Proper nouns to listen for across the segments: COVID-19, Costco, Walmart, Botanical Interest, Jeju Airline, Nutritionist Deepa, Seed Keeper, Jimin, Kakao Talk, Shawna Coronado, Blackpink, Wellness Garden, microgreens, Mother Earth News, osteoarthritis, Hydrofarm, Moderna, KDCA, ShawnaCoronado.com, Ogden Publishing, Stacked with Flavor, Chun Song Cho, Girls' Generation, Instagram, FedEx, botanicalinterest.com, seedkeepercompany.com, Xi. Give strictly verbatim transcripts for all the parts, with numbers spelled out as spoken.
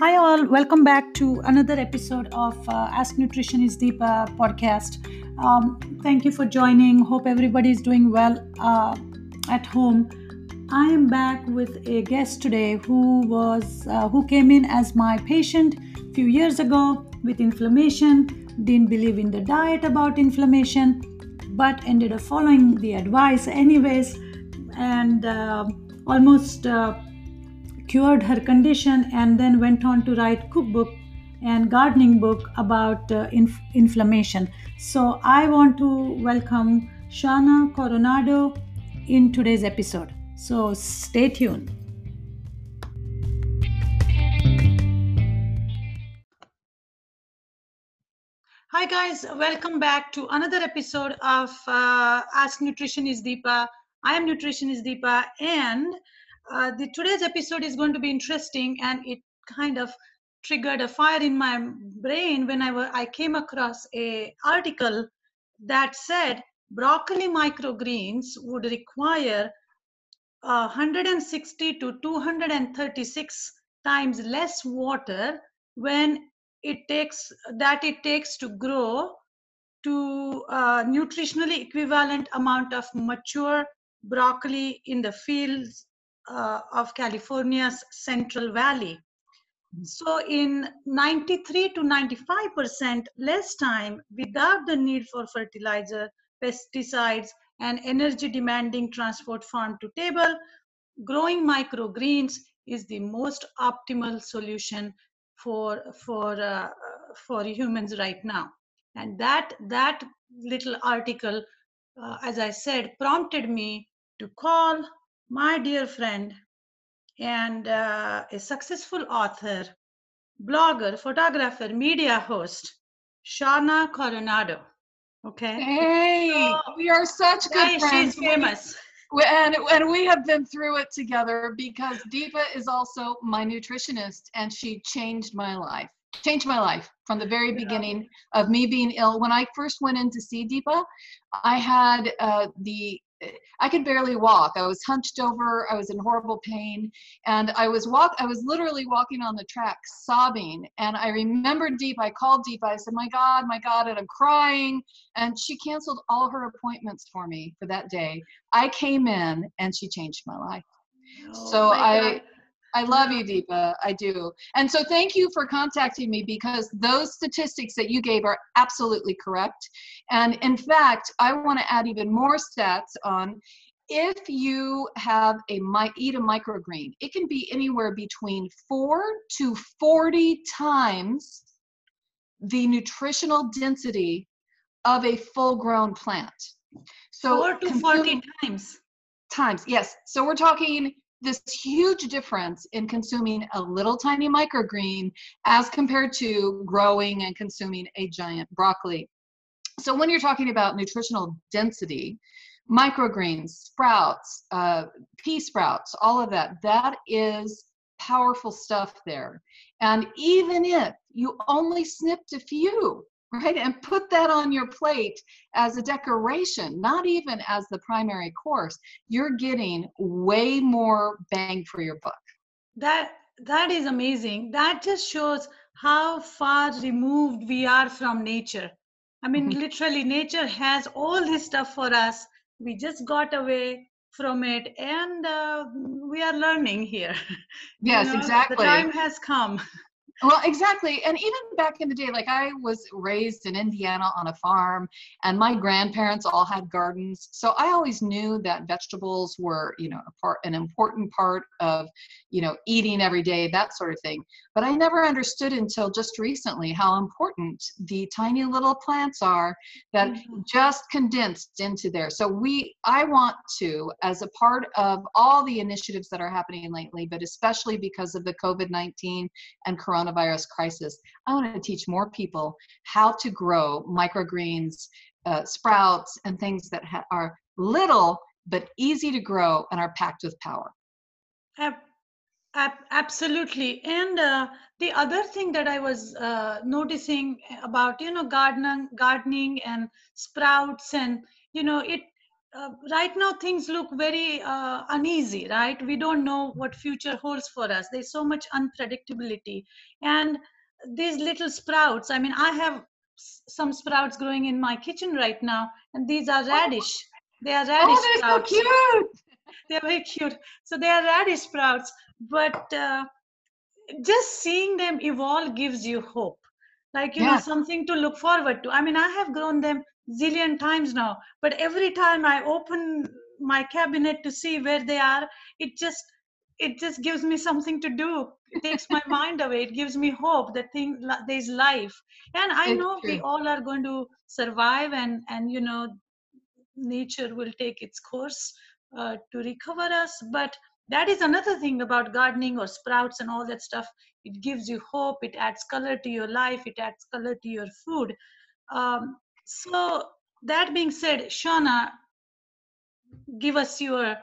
Hi all, welcome back to another episode of uh, Ask Nutritionist Deepa podcast. Um, thank you for joining. Hope everybody is doing well uh, at home. I am back with a guest today who was uh, who came in as my patient a few years ago with inflammation. Didn't believe in the diet about inflammation, but ended up following the advice anyways, and uh, almost. Uh, cured her condition and then went on to write cookbook and gardening book about uh, inf- inflammation. So I want to welcome Shawna Coronado in today's episode. So stay tuned. Hi guys, welcome back to another episode of uh, Ask Nutritionist Deepa. I am Nutritionist Deepa, and Uh, the, today's episode is going to be interesting, and it kind of triggered a fire in my brain when I, were, I came across an article that said broccoli microgreens would require one hundred sixty to two hundred thirty-six times less water when it takes that it takes to grow to a nutritionally equivalent amount of mature broccoli in the fields Uh, of California's Central Valley. So in ninety-three to ninety-five percent less time without the need for fertilizer, pesticides, and energy demanding transport farm to table, growing microgreens is the most optimal solution for for uh, for humans right now. And that that little article, uh, as I said, prompted me to call my dear friend and uh, a successful author, blogger, photographer, media host, Shawna Coronado. Okay. Hey, so, we are such good hey, friends. She's famous. We, and, and we have been through it together because Deepa is also my nutritionist, and she changed my life. Changed my life from the very beginning yeah. of me being ill. When I first went in to see Deepa, I had uh, the I could barely walk. I was hunched over. I was in horrible pain, and I was walk. I was literally walking on the track, sobbing. And I remembered Deepa. I called Deepa. I said, "My God, my God!" And I'm crying. And she canceled all her appointments for me for that day. I came in, and she changed my life. Oh, so my I. God. I love you, Deepa. I do. And so thank you for contacting me, because those statistics that you gave are absolutely correct. And in fact, I want to add even more stats on if you have a eat a microgreen. It can be anywhere between four to forty times the nutritional density of a full-grown plant. So four to forty times. Times, yes. So we're talking this huge difference in consuming a little tiny microgreen as compared to growing and consuming a giant broccoli. So when you're talking about nutritional density, microgreens, sprouts, uh, pea sprouts, all of that, that is powerful stuff there. And even if you only snipped a few, right, and put that on your plate as a decoration, not even as the primary course, you're getting way more bang for your buck. That that is amazing. That just shows how far removed we are from nature. I mean, mm-hmm. literally, nature has all this stuff for us. We just got away from it, and uh, we are learning here. Yes, you know, exactly. The time has come. Well, exactly. And even back in the day, like I was raised in Indiana on a farm, and my grandparents all had gardens. So I always knew that vegetables were, you know, a part, an important part of, you know, eating every day, that sort of thing. But I never understood until just recently how important the tiny little plants are that mm-hmm. just condensed into there. So we, I want to, as a part of all the initiatives that are happening lately, but especially because of the covid nineteen and coronavirus virus crisis, I want to teach more people how to grow microgreens, uh, sprouts, and things that ha- are little but easy to grow and are packed with power. Ab- ab- absolutely. And uh, the other thing that I was uh, noticing about, you know, gardening, gardening and sprouts, and, you know, it uh, right now things look very uh, uneasy, right? We don't know what future holds for us. There's so much unpredictability. And these little sprouts, I mean, I have some sprouts growing in my kitchen right now, and these are radish. They are radish oh, they're sprouts. So cute. They're very cute. So they are radish sprouts, but uh, just seeing them evolve gives you hope. Like, you yeah. know, something to look forward to. I mean, I have grown them zillion times now, but every time I open my cabinet to see where they are, it just, it just gives me something to do. It takes my mind away. It gives me hope that things, there's life. And I it's know true. we all are going to survive, and, and, you know, nature will take its course uh, to recover us. But that is another thing about gardening or sprouts and all that stuff. It gives you hope. It adds color to your life. It adds color to your food. Um, so that being said, Shawna, give us your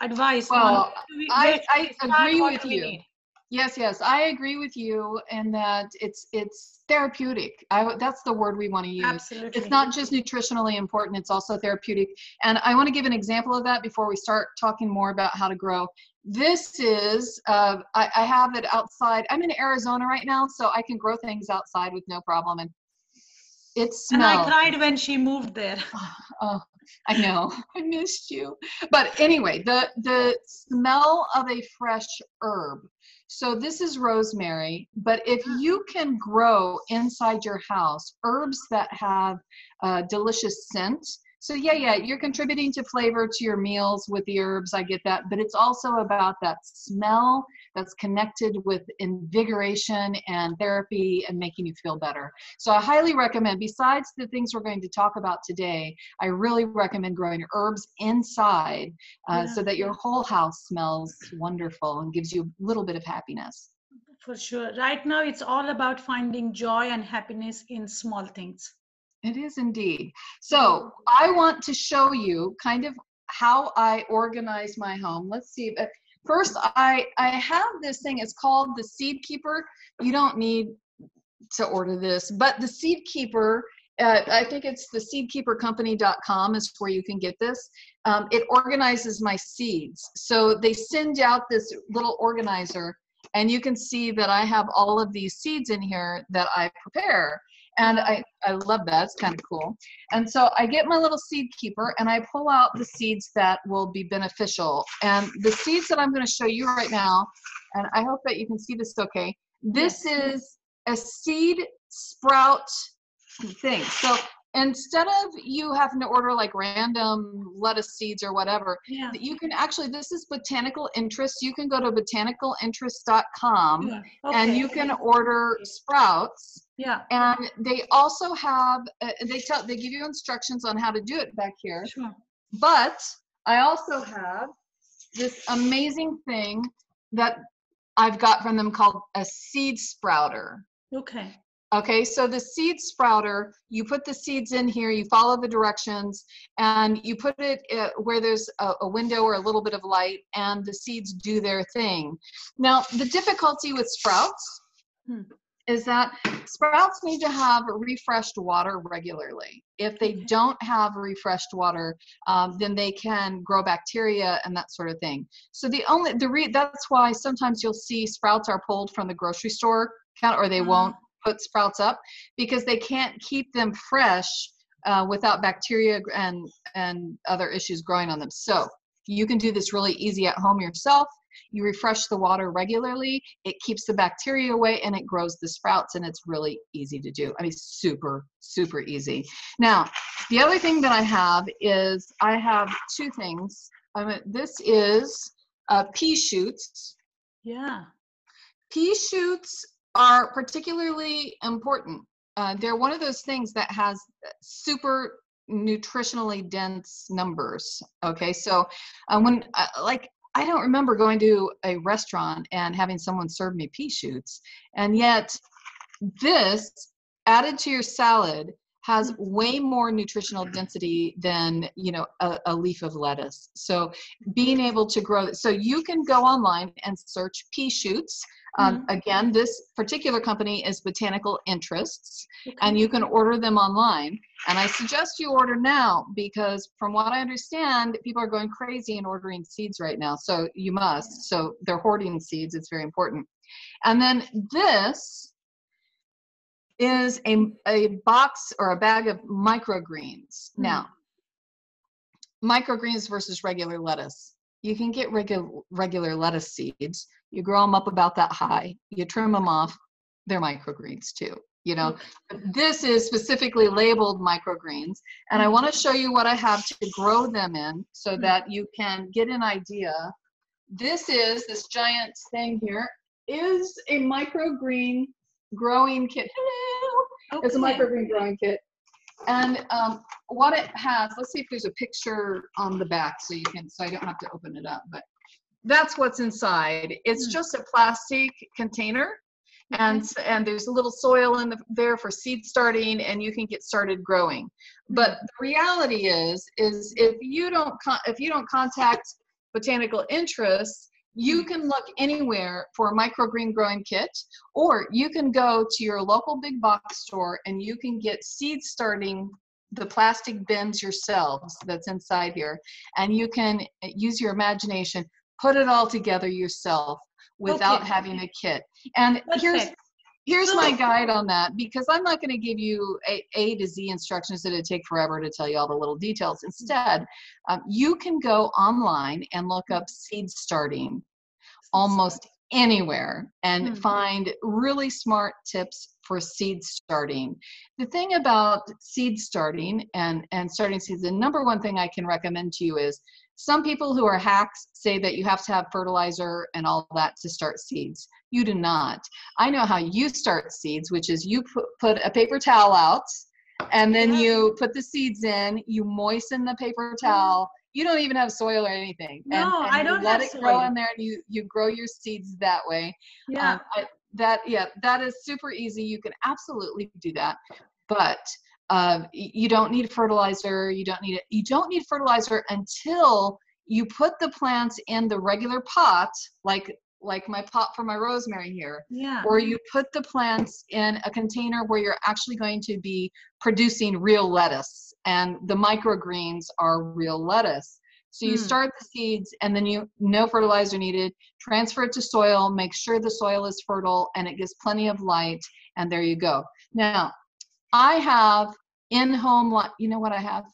advice. Well, on I, I agree with you. Need. Yes, yes, I agree with you, and that it's it's therapeutic. I, that's the word we want to use. Absolutely. It's not just nutritionally important, it's also therapeutic. And I want to give an example of that before we start talking more about how to grow. This is, uh, I, I have it outside. I'm in Arizona right now, so I can grow things outside with no problem. And it smells. And I cried when she moved there. Oh, I know. I missed you. But anyway, the, the smell of a fresh herb. So this is rosemary, but if you can grow inside your house herbs that have a delicious scent, so yeah, yeah, you're contributing to flavor to your meals with the herbs, I get that, but it's also about that smell that's connected with invigoration and therapy and making you feel better. So I highly recommend, besides the things we're going to talk about today, I really recommend growing herbs inside uh, yeah. so that your whole house smells wonderful and gives you a little bit of happiness. For sure. Right now, it's all about finding joy and happiness in small things. It is indeed. So I want to show you kind of how I organize my home. Let's see. First, I, I have this thing. It's called the Seed Keeper. You don't need to order this, but the Seed Keeper, uh, I think it's the seed keeper company dot com is where you can get this. Um, it organizes my seeds. So they send out this little organizer, and you can see that I have all of these seeds in here that I prepare. And I, I love that. It's kind of cool. And so I get my little seed keeper and I pull out the seeds that will be beneficial. And the seeds that I'm going to show you right now, and I hope that you can see this okay. This is a seed sprout thing. So instead of you having to order like random lettuce seeds or whatever, yeah. you can actually, this is Botanical Interest. You can go to botanical interest dot com yeah. okay. and you can order sprouts. Yeah. And they also have, uh, they tell, they give you instructions on how to do it back here. Sure. But I also have this amazing thing that I've got from them called a seed sprouter. Okay. Okay, so the seed sprouter, you put the seeds in here, you follow the directions, and you put it uh, where there's a, a window or a little bit of light, and the seeds do their thing. Now, the difficulty with sprouts hmm. is that sprouts need to have refreshed water regularly. If they don't have refreshed water, um, then they can grow bacteria and that sort of thing. So the only, the re that's why sometimes you'll see sprouts are pulled from the grocery store, or they hmm. won't put sprouts up, because they can't keep them fresh uh, without bacteria and and other issues growing on them. So you can do this really easy at home yourself. You refresh the water regularly. It keeps the bacteria away and it grows the sprouts, and it's really easy to do. I mean, super, super easy. Now, the other thing that I have is I have two things. I mean, this is uh, pea shoots. Yeah. Pea shoots are particularly important. Uh, they're one of those things that has super nutritionally dense numbers. Okay, so um, when uh, like I don't remember going to a restaurant and having someone serve me pea shoots, and yet this added to your salad has way more nutritional density than, you know, a, a leaf of lettuce. So being able to grow, so you can go online and search pea shoots. Um, mm-hmm. Again, this particular company is Botanical Interests, okay. and you can order them online. And I suggest you order now, because from what I understand, people are going crazy and ordering seeds right now. So you must. So they're hoarding seeds. It's very important. And then this is a, a box or a bag of microgreens. Mm-hmm. Now, microgreens versus regular lettuce. You can get regular regular lettuce seeds. You grow them up about that high. You trim them off. They're microgreens too, you know. Mm-hmm. This is specifically labeled microgreens. And I want to show you what I have to grow them in so mm-hmm. that you can get an idea. This is, this giant thing here, is a microgreen growing kit. Hello! Okay. It's a microgreen growing kit. And um, what it has, let's see if there's a picture on the back so you can, so I don't have to open it up, but that's what's inside. It's mm. just a plastic container, and, mm-hmm. and there's a little soil in the, there for seed starting, and you can get started growing. But the reality is, is if you don't, con if you don't contact Botanical Interests, you can look anywhere for a microgreen growing kit, or you can go to your local big box store and you can get seed starting, the plastic bins yourselves that's inside here, and you can use your imagination, put it all together yourself without okay. having a kit. And Perfect. here's here's my guide on that, because I'm not going to give you a, A to Z instructions that it'd take forever to tell you all the little details. Instead, um, you can go online and look up seed starting almost anywhere and mm-hmm. find really smart tips for seed starting. The thing about seed starting and, and starting seeds, the number one thing I can recommend to you is, some people who are hacks say that you have to have fertilizer and all that to start seeds. You do not. I know how you start seeds, which is you put, put a paper towel out, and then you put the seeds in, you moisten the paper towel. You don't even have soil or anything. No, and, and I don't have soil. You let it grow in there, and you, you grow your seeds that way. Yeah. Um, I, that, yeah, that is super easy. You can absolutely do that. But Uh, you don't need fertilizer. You don't need it. You don't need fertilizer until you put the plants in the regular pot, like like my pot for my rosemary here. Yeah. Or you put the plants in a container where you're actually going to be producing real lettuce, and the microgreens are real lettuce. So you mm. start the seeds, and then you no fertilizer needed. Transfer it to soil. Make sure the soil is fertile and it gets plenty of light. And there you go. Now, I have in-home, you know what I have?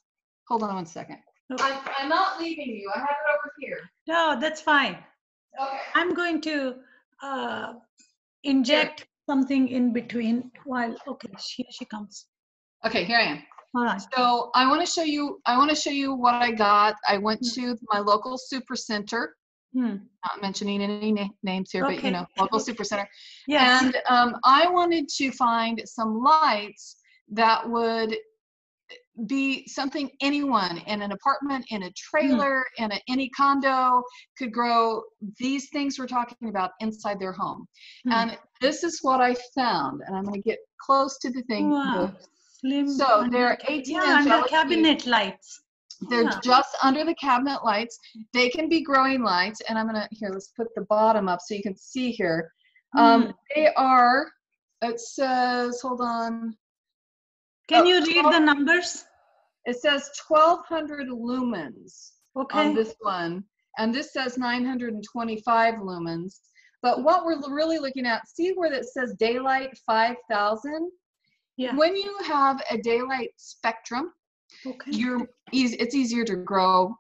Hold on one second. Okay. I, I'm not leaving you. I have it over here. No, that's fine. Okay. I'm going to uh, inject here. something in between while, okay, here she comes. Okay, here I am. All right. So I want to show you, I want to show you what I got. I went hmm. to my local super center. Hmm. Not mentioning any na names here, okay. but you know, local super center. Yes. And um, I wanted to find some lights that would be something anyone in an apartment, in a trailer, mm. in a, any condo could grow these things we're talking about inside their home. Mm. And this is what I found, and I'm going to get close to the thing. Wow. The, so they're eighteen inch yeah, cabinet lights. They're yeah. just under the cabinet lights. They can be growing lights, and I'm going to, here, let's put the bottom up so you can see here. Mm. Um, they are, it says, hold on. Can you read the numbers? It says twelve hundred lumens okay. on this one. And this says nine hundred twenty-five lumens. But what we're really looking at, see where that says daylight five thousand? Yeah. When you have a daylight spectrum, okay. you're easy, it's easier to grow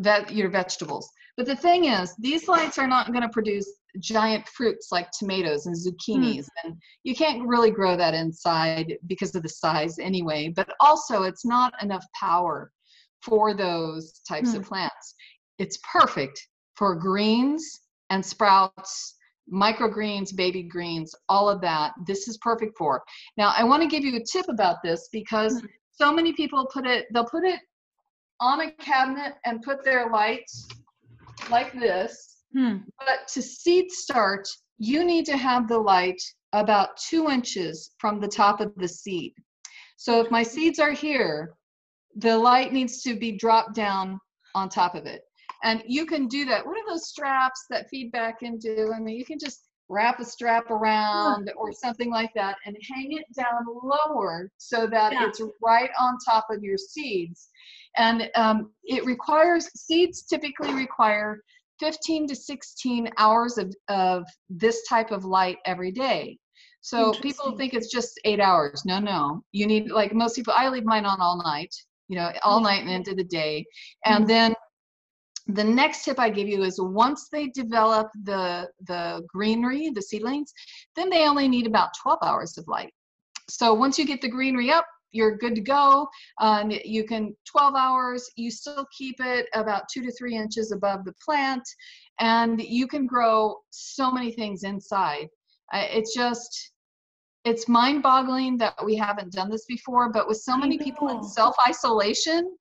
that, your vegetables. But the thing is, these lights are not going to produce giant fruits like tomatoes and zucchinis, mm. and you can't really grow that inside because of the size anyway, but also it's not enough power for those types mm. of plants. It's perfect for greens and sprouts, microgreens, baby greens, all of that. This is perfect for. Now, I want to give you a tip about this, because mm. so many people put it, they'll put it on a cabinet and put their lights like this. Hmm. But to seed start, you need to have the light about two inches from the top of the seed. So if my seeds are here, the light needs to be dropped down on top of it. And you can do that. What are those straps that feed back into? I mean, you can just wrap a strap around yeah. or something like that and hang it down lower so that yeah. it's right on top of your seeds. And um, it requires, seeds typically require fifteen to sixteen hours of, of this type of light every day. So people think it's just eight hours. No, no. You need, like most people, I leave mine on all night, you know, all night and into the day. And then the next tip I give you is once they develop the, the greenery, the seedlings, then they only need about twelve hours of light. So once you get the greenery up, you're good to go. Um, you can twelve hours, you still keep it about two to three inches above the plant, and you can grow so many things inside. Uh, it's just, it's mind boggling that we haven't done this before, but with so many people in self-isolation,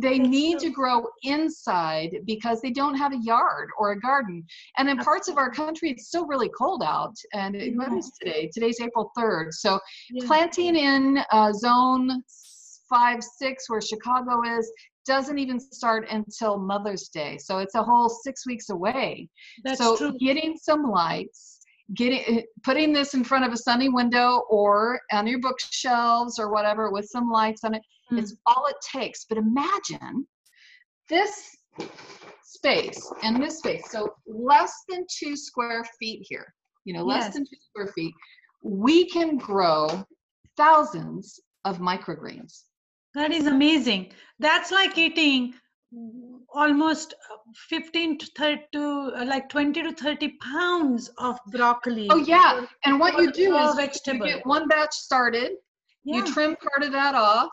they need to grow inside because they don't have a yard or a garden. And in parts of our country, it's still really cold out. And it, what is today? Today's April third. So yeah. planting in uh, zone five, six, where Chicago is, doesn't even start until Mother's Day. So it's a whole six weeks away. That's so true. Getting some lights, getting, putting this in front of a sunny window or on your bookshelves or whatever with some lights on it. It's all it takes. But imagine this space and this space. So less than two square feet here, you know, less yes. than two square feet, we can grow thousands of microgreens. That is amazing. That's like eating almost fifteen to thirty, like twenty to thirty pounds of broccoli. Oh yeah. And what you do is vegetable. You get one batch started, yeah. you trim part of that off.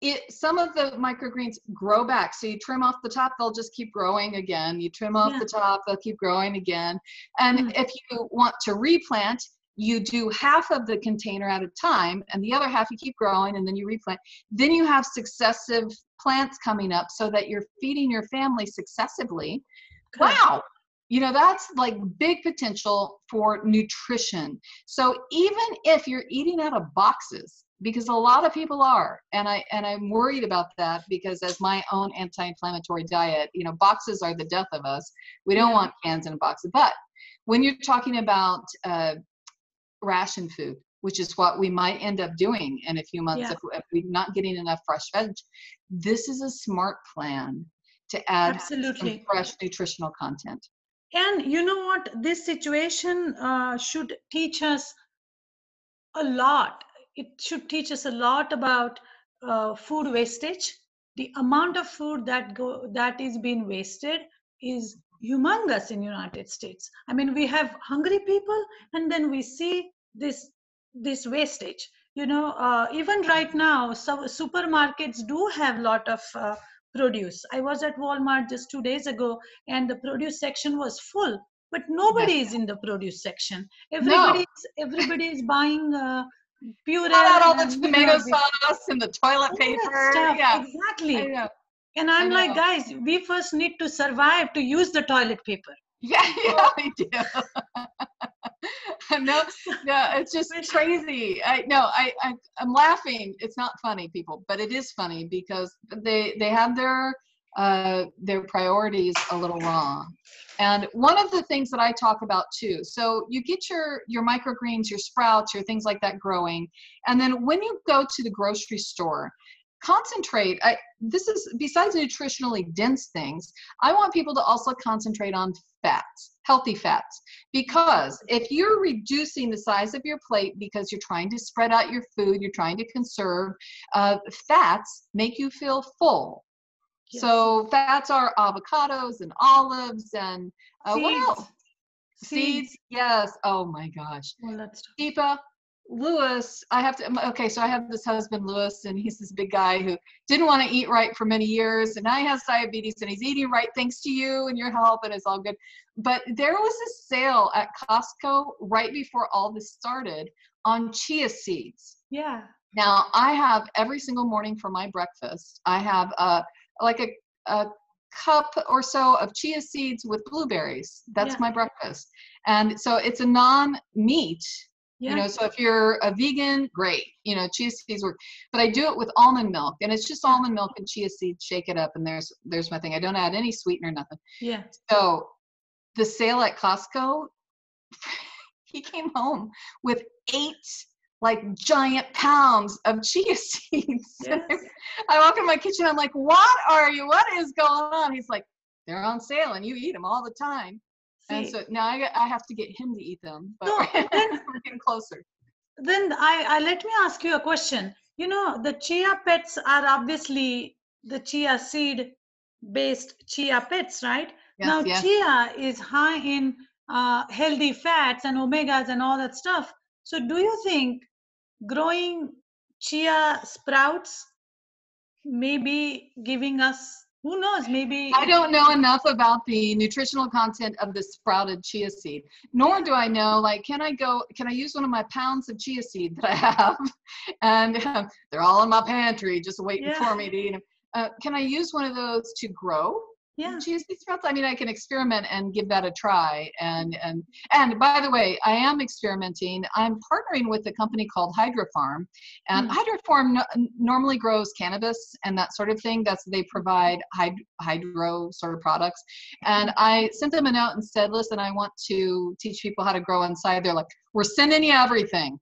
It, some of the microgreens grow back. So you trim off the top, they'll just keep growing again. You trim off yeah. the top, they'll keep growing again. And mm-hmm. if you want to replant, you do half of the container at a time, and the other half you keep growing, and then you replant. Then you have successive plants coming up so that you're feeding your family successively. Good. Wow. You know, that's like big potential for nutrition. So even if you're eating out of boxes, because a lot of people are, and I and I'm worried about that because as my own anti-inflammatory diet, you know, boxes are the death of us. We don't yeah. want cans in a box. But when you're talking about uh, ration food, which is what we might end up doing in a few months yeah. if, if we're not getting enough fresh veg, this is a smart plan to add Absolutely. Some fresh nutritional content. And you know what? This situation uh, should teach us a lot. It should teach us a lot about uh, food wastage. The amount of food that go that is being wasted is humongous in the United States. I mean, we have hungry people, and then we see this this wastage. You know, uh, even right now, so supermarkets do have a lot of uh, produce. I was at Walmart just two days ago, and the produce section was full, but nobody is in the produce section. Everybody no. everybody is buying. Uh, Puree, out all the tomato sauce and the toilet paper. Yeah, exactly. And I'm like, guys, we first need to survive to use the toilet paper. Yeah, yeah, we do. no, no, it's just crazy. I no, I, I I'm laughing. It's not funny, people, but it is funny because they they have their uh their priorities a little wrong. And one of the things that I talk about too, so you get your, your microgreens, your sprouts, your things like that growing. And then when you go to the grocery store, concentrate. I, this is besides nutritionally dense things, I want people to also concentrate on fats, healthy fats, because if you're reducing the size of your plate because you're trying to spread out your food, you're trying to conserve, uh, fats make you feel full. Yes. So fats are avocados and olives and uh, seeds. What else? Seeds. Seeds. Yes. Oh my gosh. Well, Deepa, Lewis, I have to, okay, so I have this husband, Lewis, and he's this big guy who didn't want to eat right for many years, and now he has diabetes, and he's eating right thanks to you and your help, and it's all good. But there was a sale at Costco right before all this started on chia seeds. Yeah. Now, I have every single morning for my breakfast, I have a uh, like a, a cup or so of chia seeds with blueberries. That's yeah. my breakfast. And so it's a non-meat Yeah. You know, so if you're a vegan, great, you know, chia seeds work, but I do it with almond milk, and it's just almond milk and chia seeds, shake it up. And there's, there's my thing. I don't add any sweetener, nothing. Yeah. So the sale at Costco, he came home with eight, like giant pounds of chia seeds. Yes. I walk in my kitchen. I'm like, what are you, what is going on? He's like, they're on sale and you eat them all the time. And so now I, I have to get him to eat them, but so then, we're getting closer. Then I, I let me ask you a question. You know, the chia pets are obviously the chia seed based chia pets, right? Yes, now yes. Chia is high in uh, healthy fats and omegas and all that stuff. So do you think growing chia sprouts may be giving us, who knows, maybe... I don't know enough about the nutritional content of the sprouted chia seed, nor do I know, like, can I go, can I use one of my pounds of chia seed that I have? And um, they're all in my pantry, just waiting yeah. for me to eat them. Uh, can I use one of those to grow yeah. chia seed sprouts? I mean, I can experiment and give that a try. And, and, and by the way, I am experimenting. I'm partnering with a company called Hydrofarm. And mm. Hydrofarm no, normally grows cannabis and that sort of thing. That's, they provide hyd- hydro sort of products. And I sent them a note and said, listen, I want to teach people how to grow inside. They're like, we're sending you everything.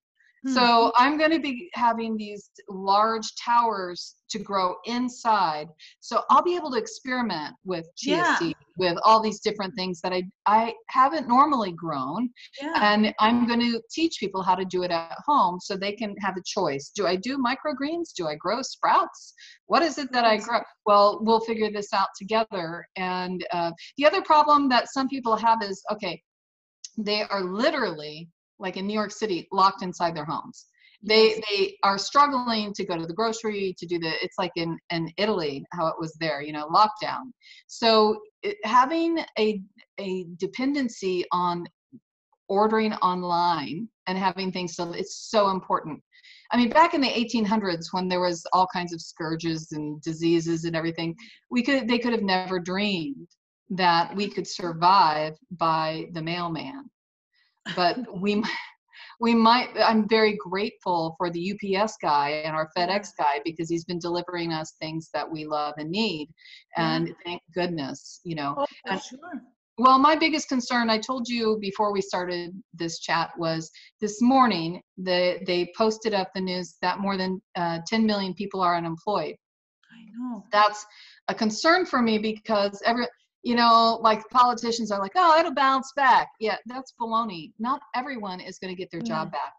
Mm. So I'm going to be having these large towers to grow inside. So I'll be able to experiment with chia yeah. seed, with all these different things that I, I haven't normally grown. Yeah. And I'm going to teach people how to do it at home so they can have a choice. Do I do microgreens? Do I grow sprouts? What is it that I grow? Well, we'll figure this out together. And uh, the other problem that some people have is, okay, they are literally, like in New York City, locked inside their homes. They they are struggling to go to the grocery, to do the, it's like in, in Italy, how it was there, you know, lockdown. So it, having a, a dependency on ordering online and having things, so it's so important. I mean, back in the eighteen hundreds, when there was all kinds of scourges and diseases and everything, we could, they could have never dreamed that we could survive by the mailman. But we We might, I'm very grateful for the U P S guy and our FedEx guy, because he's been delivering us things that we love and need. And mm-hmm. thank goodness, you know. Oh, for sure. Well, my biggest concern, I told you before we started this chat, was this morning the, they posted up the news that more than uh, ten million people are unemployed. I know. That's a concern for me, because every... You know, like politicians are like, oh, it'll bounce back. Yeah, that's baloney. Not everyone is going to get their job back.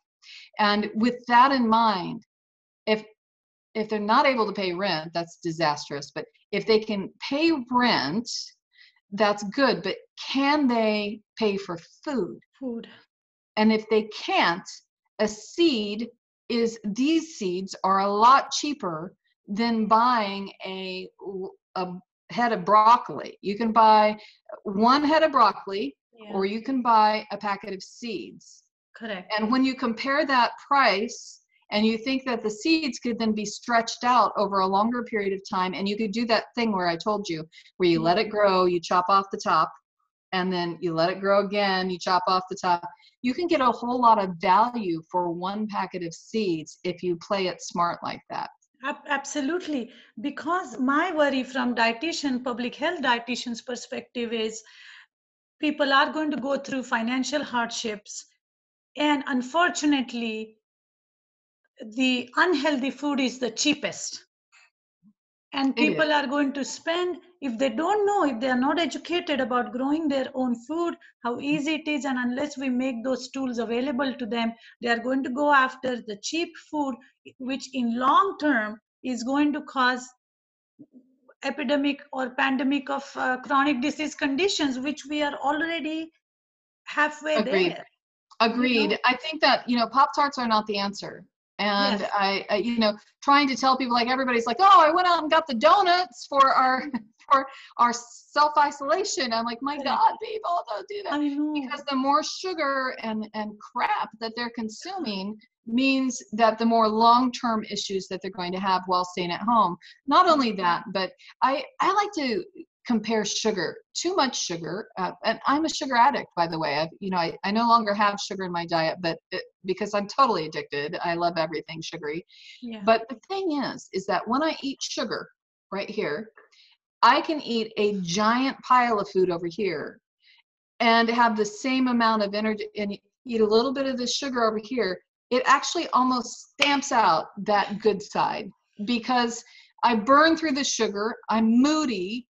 And with that in mind, if if they're not able to pay rent, that's disastrous. But if they can pay rent, that's good. But can they pay for food? Food. And if they can't, a seed is, these seeds are a lot cheaper than buying a a head of broccoli. You can buy one head of broccoli yeah. or you can buy a packet of seeds. Correct. And when you compare that price and you think that the seeds could then be stretched out over a longer period of time, and you could do that thing where I told you, where you let it grow, you chop off the top, and then you let it grow again, you chop off the top. You can get a whole lot of value for one packet of seeds if you play it smart like that. Absolutely, because my worry from dietitian, public health dietitian's perspective is people are going to go through financial hardships, and unfortunately the unhealthy food is the cheapest, and people are going to spend, if they don't know, if they are not educated about growing their own food, how easy it is, and unless we make those tools available to them, they are going to go after the cheap food, which in long term is going to cause epidemic or pandemic of uh, chronic disease conditions, which we are already halfway Agreed. there. Agreed. You know? I think that, you know, Pop-Tarts are not the answer. And yes. I, I, you know, trying to tell people, like, everybody's like, oh, I went out and got the donuts for our, for our self-isolation. I'm like, my God, people, don't do that. Because the more sugar and, and crap that they're consuming means that the more long-term issues that they're going to have while staying at home. Not only that, but I, I like to compare sugar. Too much sugar, uh, and I'm a sugar addict, by the way. I've, you know, I, I no longer have sugar in my diet, but it, because I'm totally addicted, I love everything sugary. Yeah. But the thing is, is that when I eat sugar right here, I can eat a giant pile of food over here and have the same amount of energy and eat a little bit of the sugar over here. It actually almost stamps out that good side because I burn through the sugar, I'm moody,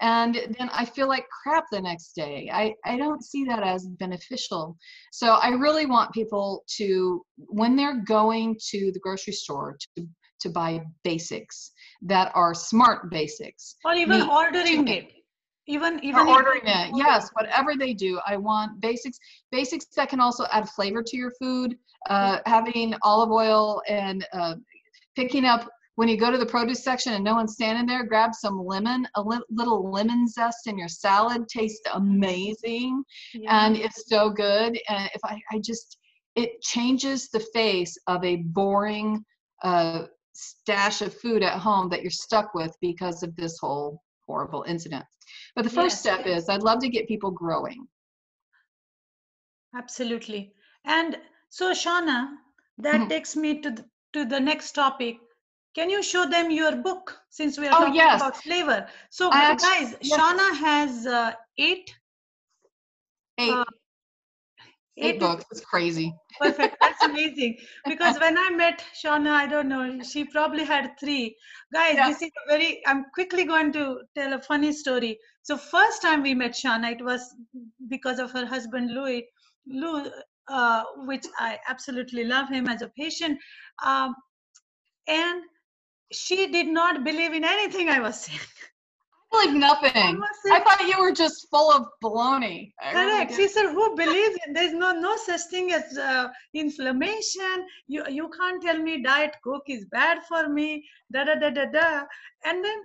and then I feel like crap the next day. I, I don't see that as beneficial. So I really want people to, when they're going to the grocery store, to, to buy basics that are smart basics. Or even meat, ordering chicken. it. Even, even ordering it. Yes, whatever they do, I want basics, basics that can also add flavor to your food, uh, having olive oil and uh, picking up, when you go to the produce section and no one's standing there, grab some lemon, a li little lemon zest in your salad tastes amazing. Yeah. And it's so good. And if I, I just, it changes the face of a boring uh, stash of food at home that you're stuck with because of this whole horrible incident. But the first yes. step is I'd love to get people growing. Absolutely. And so Shawna, that mm-hmm. takes me to the, to the next topic. Can you show them your book since we are oh, talking yes. about flavor? So I guys, actually, yes. Shawna has uh, eight, eight. Uh, eight, eight books. It's crazy. Perfect. That's amazing. Because when I met Shawna, I don't know, she probably had three. Guys, yeah. this is a very, I'm quickly going to tell a funny story. So first time we met Shawna, it was because of her husband, Louis, Lou, uh, which I absolutely love him as a patient. Um, and she did not believe in anything I was saying. I believe nothing. I, I thought you were just full of baloney. I Correct. Really she said, who believes in there's no no such thing as uh, inflammation. You you can't tell me diet Coke is bad for me. Da da da da da. And then,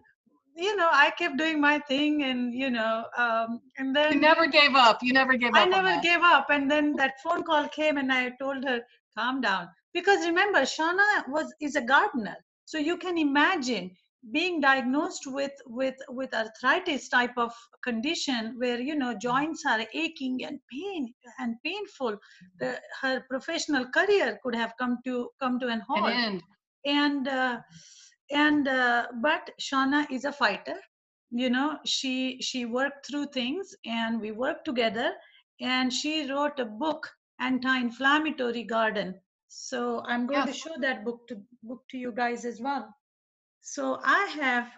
you know, I kept doing my thing, and you know, um, and then you never gave up. You never gave up. I never gave up. And then that phone call came, and I told her, calm down. Because remember, Shawna was is a gardener. So you can imagine being diagnosed with, with, with arthritis type of condition where, you know, joints are aching and pain and painful. The, her professional career could have come to, come to an halt. And, and, uh, and uh, but Shawna is a fighter, you know, she, she worked through things and we worked together, and she wrote a book, Anti-Inflammatory Garden. So I'm going yes. to show that book to book to you guys as well. So I have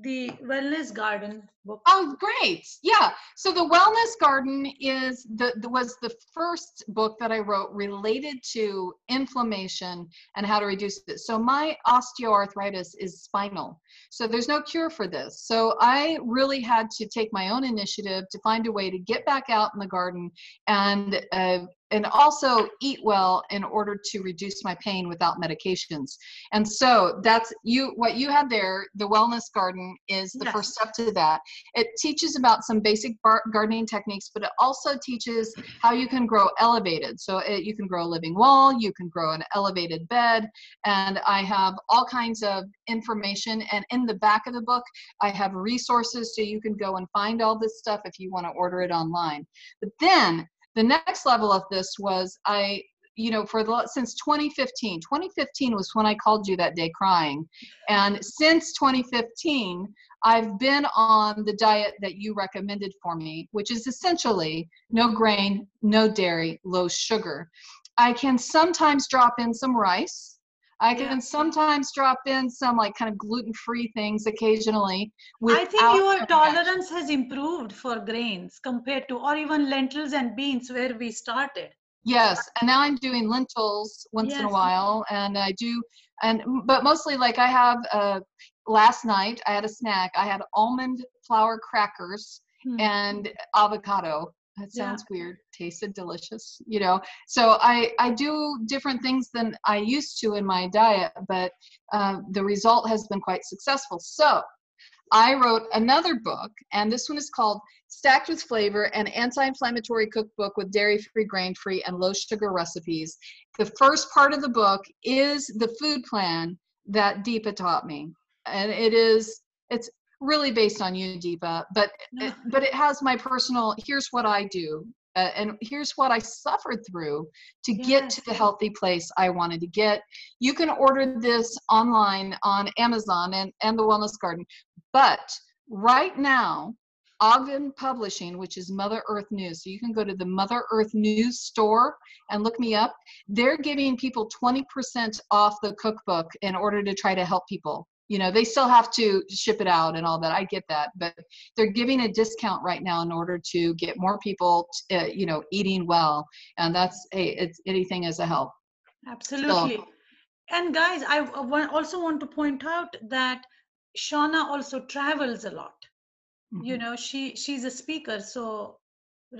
the Wellness Garden book. Oh, great. Yeah. So the Wellness Garden is the, the was the first book that I wrote related to inflammation and how to reduce it. So my osteoarthritis is spinal. So there's no cure for this. So I really had to take my own initiative to find a way to get back out in the garden and uh, and also eat well in order to reduce my pain without medications. And so that's you, what you had there, the Wellness Garden is the yes. first step to that. It teaches about some basic gardening techniques, but it also teaches how you can grow elevated. So it, you can grow a living wall, you can grow an elevated bed, and I have all kinds of information. And in the back of the book, I have resources so you can go and find all this stuff if you want to order it online. But then, the next level of this was I, you know, for the, since twenty fifteen, twenty fifteen was when I called you that day crying. And since twenty fifteen, I've been on the diet that you recommended for me, which is essentially no grain, no dairy, low sugar. I can sometimes drop in some rice. I can yeah. sometimes drop in some like kind of gluten-free things occasionally. I think your tolerance has improved for grains compared to, or even lentils and beans where we started. Yes, and now I'm doing lentils once yes. in a while, and I do, and but mostly like I have, uh, last night I had a snack. I had almond flour crackers hmm. and avocado. That sounds yeah. weird. Tasted delicious, you know. So I, I do different things than I used to in my diet, but uh, the result has been quite successful. So I wrote another book, and this one is called Stacked with Flavor, an anti-inflammatory cookbook with dairy-free, grain-free, and low-sugar recipes. The first part of the book is the food plan that Deepa taught me, and it is, it's really based on you, Deepa, but, it, but it has my personal, here's what I do. Uh, and here's what I suffered through to yes. get to the healthy place I wanted to get. You can order this online on Amazon and, and the Wellness Garden. But right now, Ogden Publishing, which is Mother Earth News, so you can go to the Mother Earth News store and look me up. They're giving people twenty percent off the cookbook in order to try to help people. You know, they still have to ship it out and all that. I get that, but they're giving a discount right now in order to get more people, uh, you know, eating well. And that's a, it's anything as a help. Absolutely. So. And guys, I also want to point out that Shawna also travels a lot. Mm-hmm. You know, she, she's a speaker. So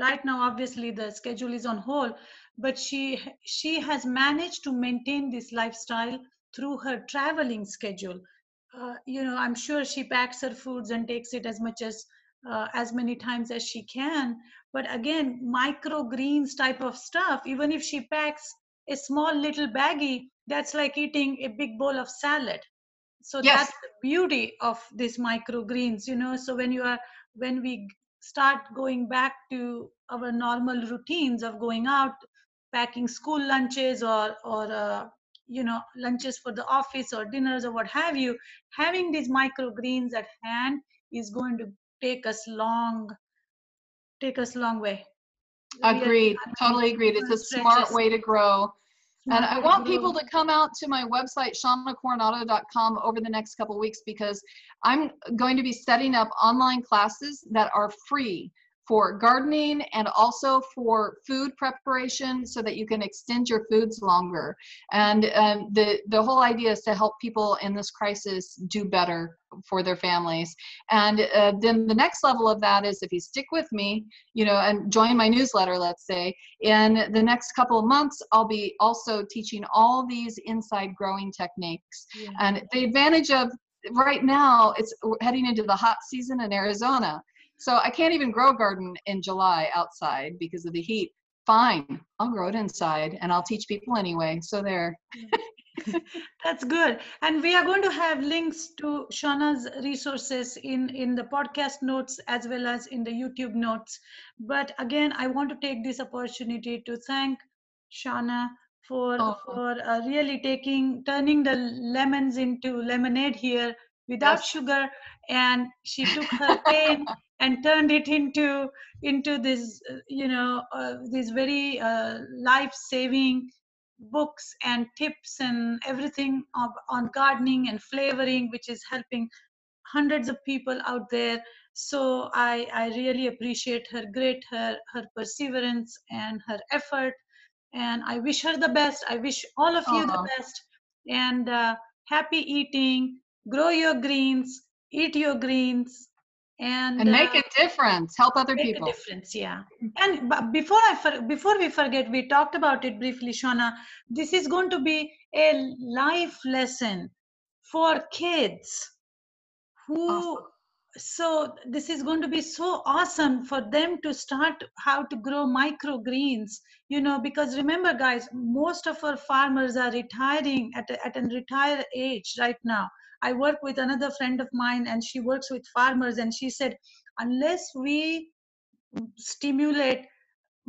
right now, obviously the schedule is on hold, but she, she has managed to maintain this lifestyle through her traveling schedule. Uh, you know, I'm sure she packs her foods and takes it as much as, uh, as many times as she can. But again, microgreens type of stuff, even if she packs a small little baggie, that's like eating a big bowl of salad. So yes. that's the beauty of these microgreens, you know. So when you are, when we start going back to our normal routines of going out, packing school lunches or, or, uh, you know, lunches for the office or dinners or what have you, having these microgreens at hand is going to take us long, take us long way. Agreed. Totally agreed. It's a smart way to grow. And I want people to come out to my website, Shawna Coronado dot com, over the next couple of weeks, because I'm going to be setting up online classes that are free for gardening and also for food preparation so that you can extend your foods longer. And um, the, the whole idea is to help people in this crisis do better for their families. And uh, then the next level of that is if you stick with me, you know, and join my newsletter, let's say, in the next couple of months, I'll be also teaching all these inside growing techniques. Yeah. And the advantage of right now, it's heading into the hot season in Arizona. So I can't even grow a garden in July outside because of the heat. Fine, I'll grow it inside and I'll teach people anyway. So there. That's good. And we are going to have links to Shawna's resources in, in the podcast notes as well as in the YouTube notes. But again, I want to take this opportunity to thank Shawna for, oh. for uh, really taking, turning the lemons into lemonade here without yes. sugar. And she took her pain and turned it into into this, you know, uh, these very uh, life-saving books and tips and everything of, on gardening and flavoring, which is helping hundreds of people out there. So I, I really appreciate her grit, her, her perseverance and her effort. And I wish her the best. I wish all of you uh-huh. the best. And uh, happy eating, grow your greens, eat your greens. And, and make uh, a difference, help other make people. Make a difference, yeah. And but before I before we forget, we talked about it briefly, Shawna. This is going to be a life lesson for kids. Who? Awesome. So this is going to be so awesome for them to start how to grow microgreens. You know, because remember, guys, most of our farmers are retiring at a, at a retired age right now. I work with another friend of mine and she works with farmers, and she said, unless we stimulate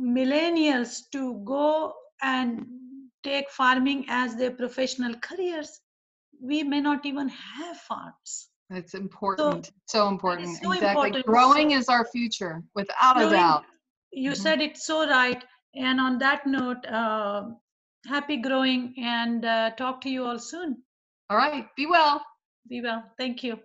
millennials to go and take farming as their professional careers, we may not even have farms. It's important. So, so important. So exactly. Important. Growing so, is our future, without growing, a doubt. You mm-hmm. said it so right. And on that note, uh, happy growing, and uh, talk to you all soon. All right. Be well. Be well. Thank you.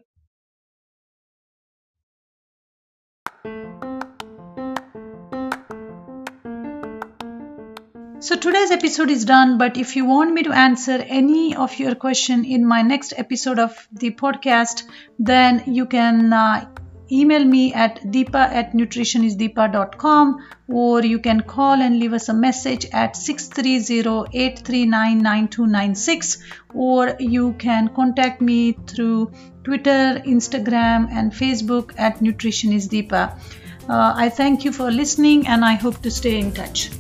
So today's episode is done, but if you want me to answer any of your question in my next episode of the podcast, then you can uh, email me at deepa at nutritionist deepa dot com, or you can call and leave us a message at six three zero, eight three nine, nine two nine six, or you can contact me through Twitter, Instagram and Facebook at Nutritionist Deepa. Uh, I thank you for listening and I hope to stay in touch.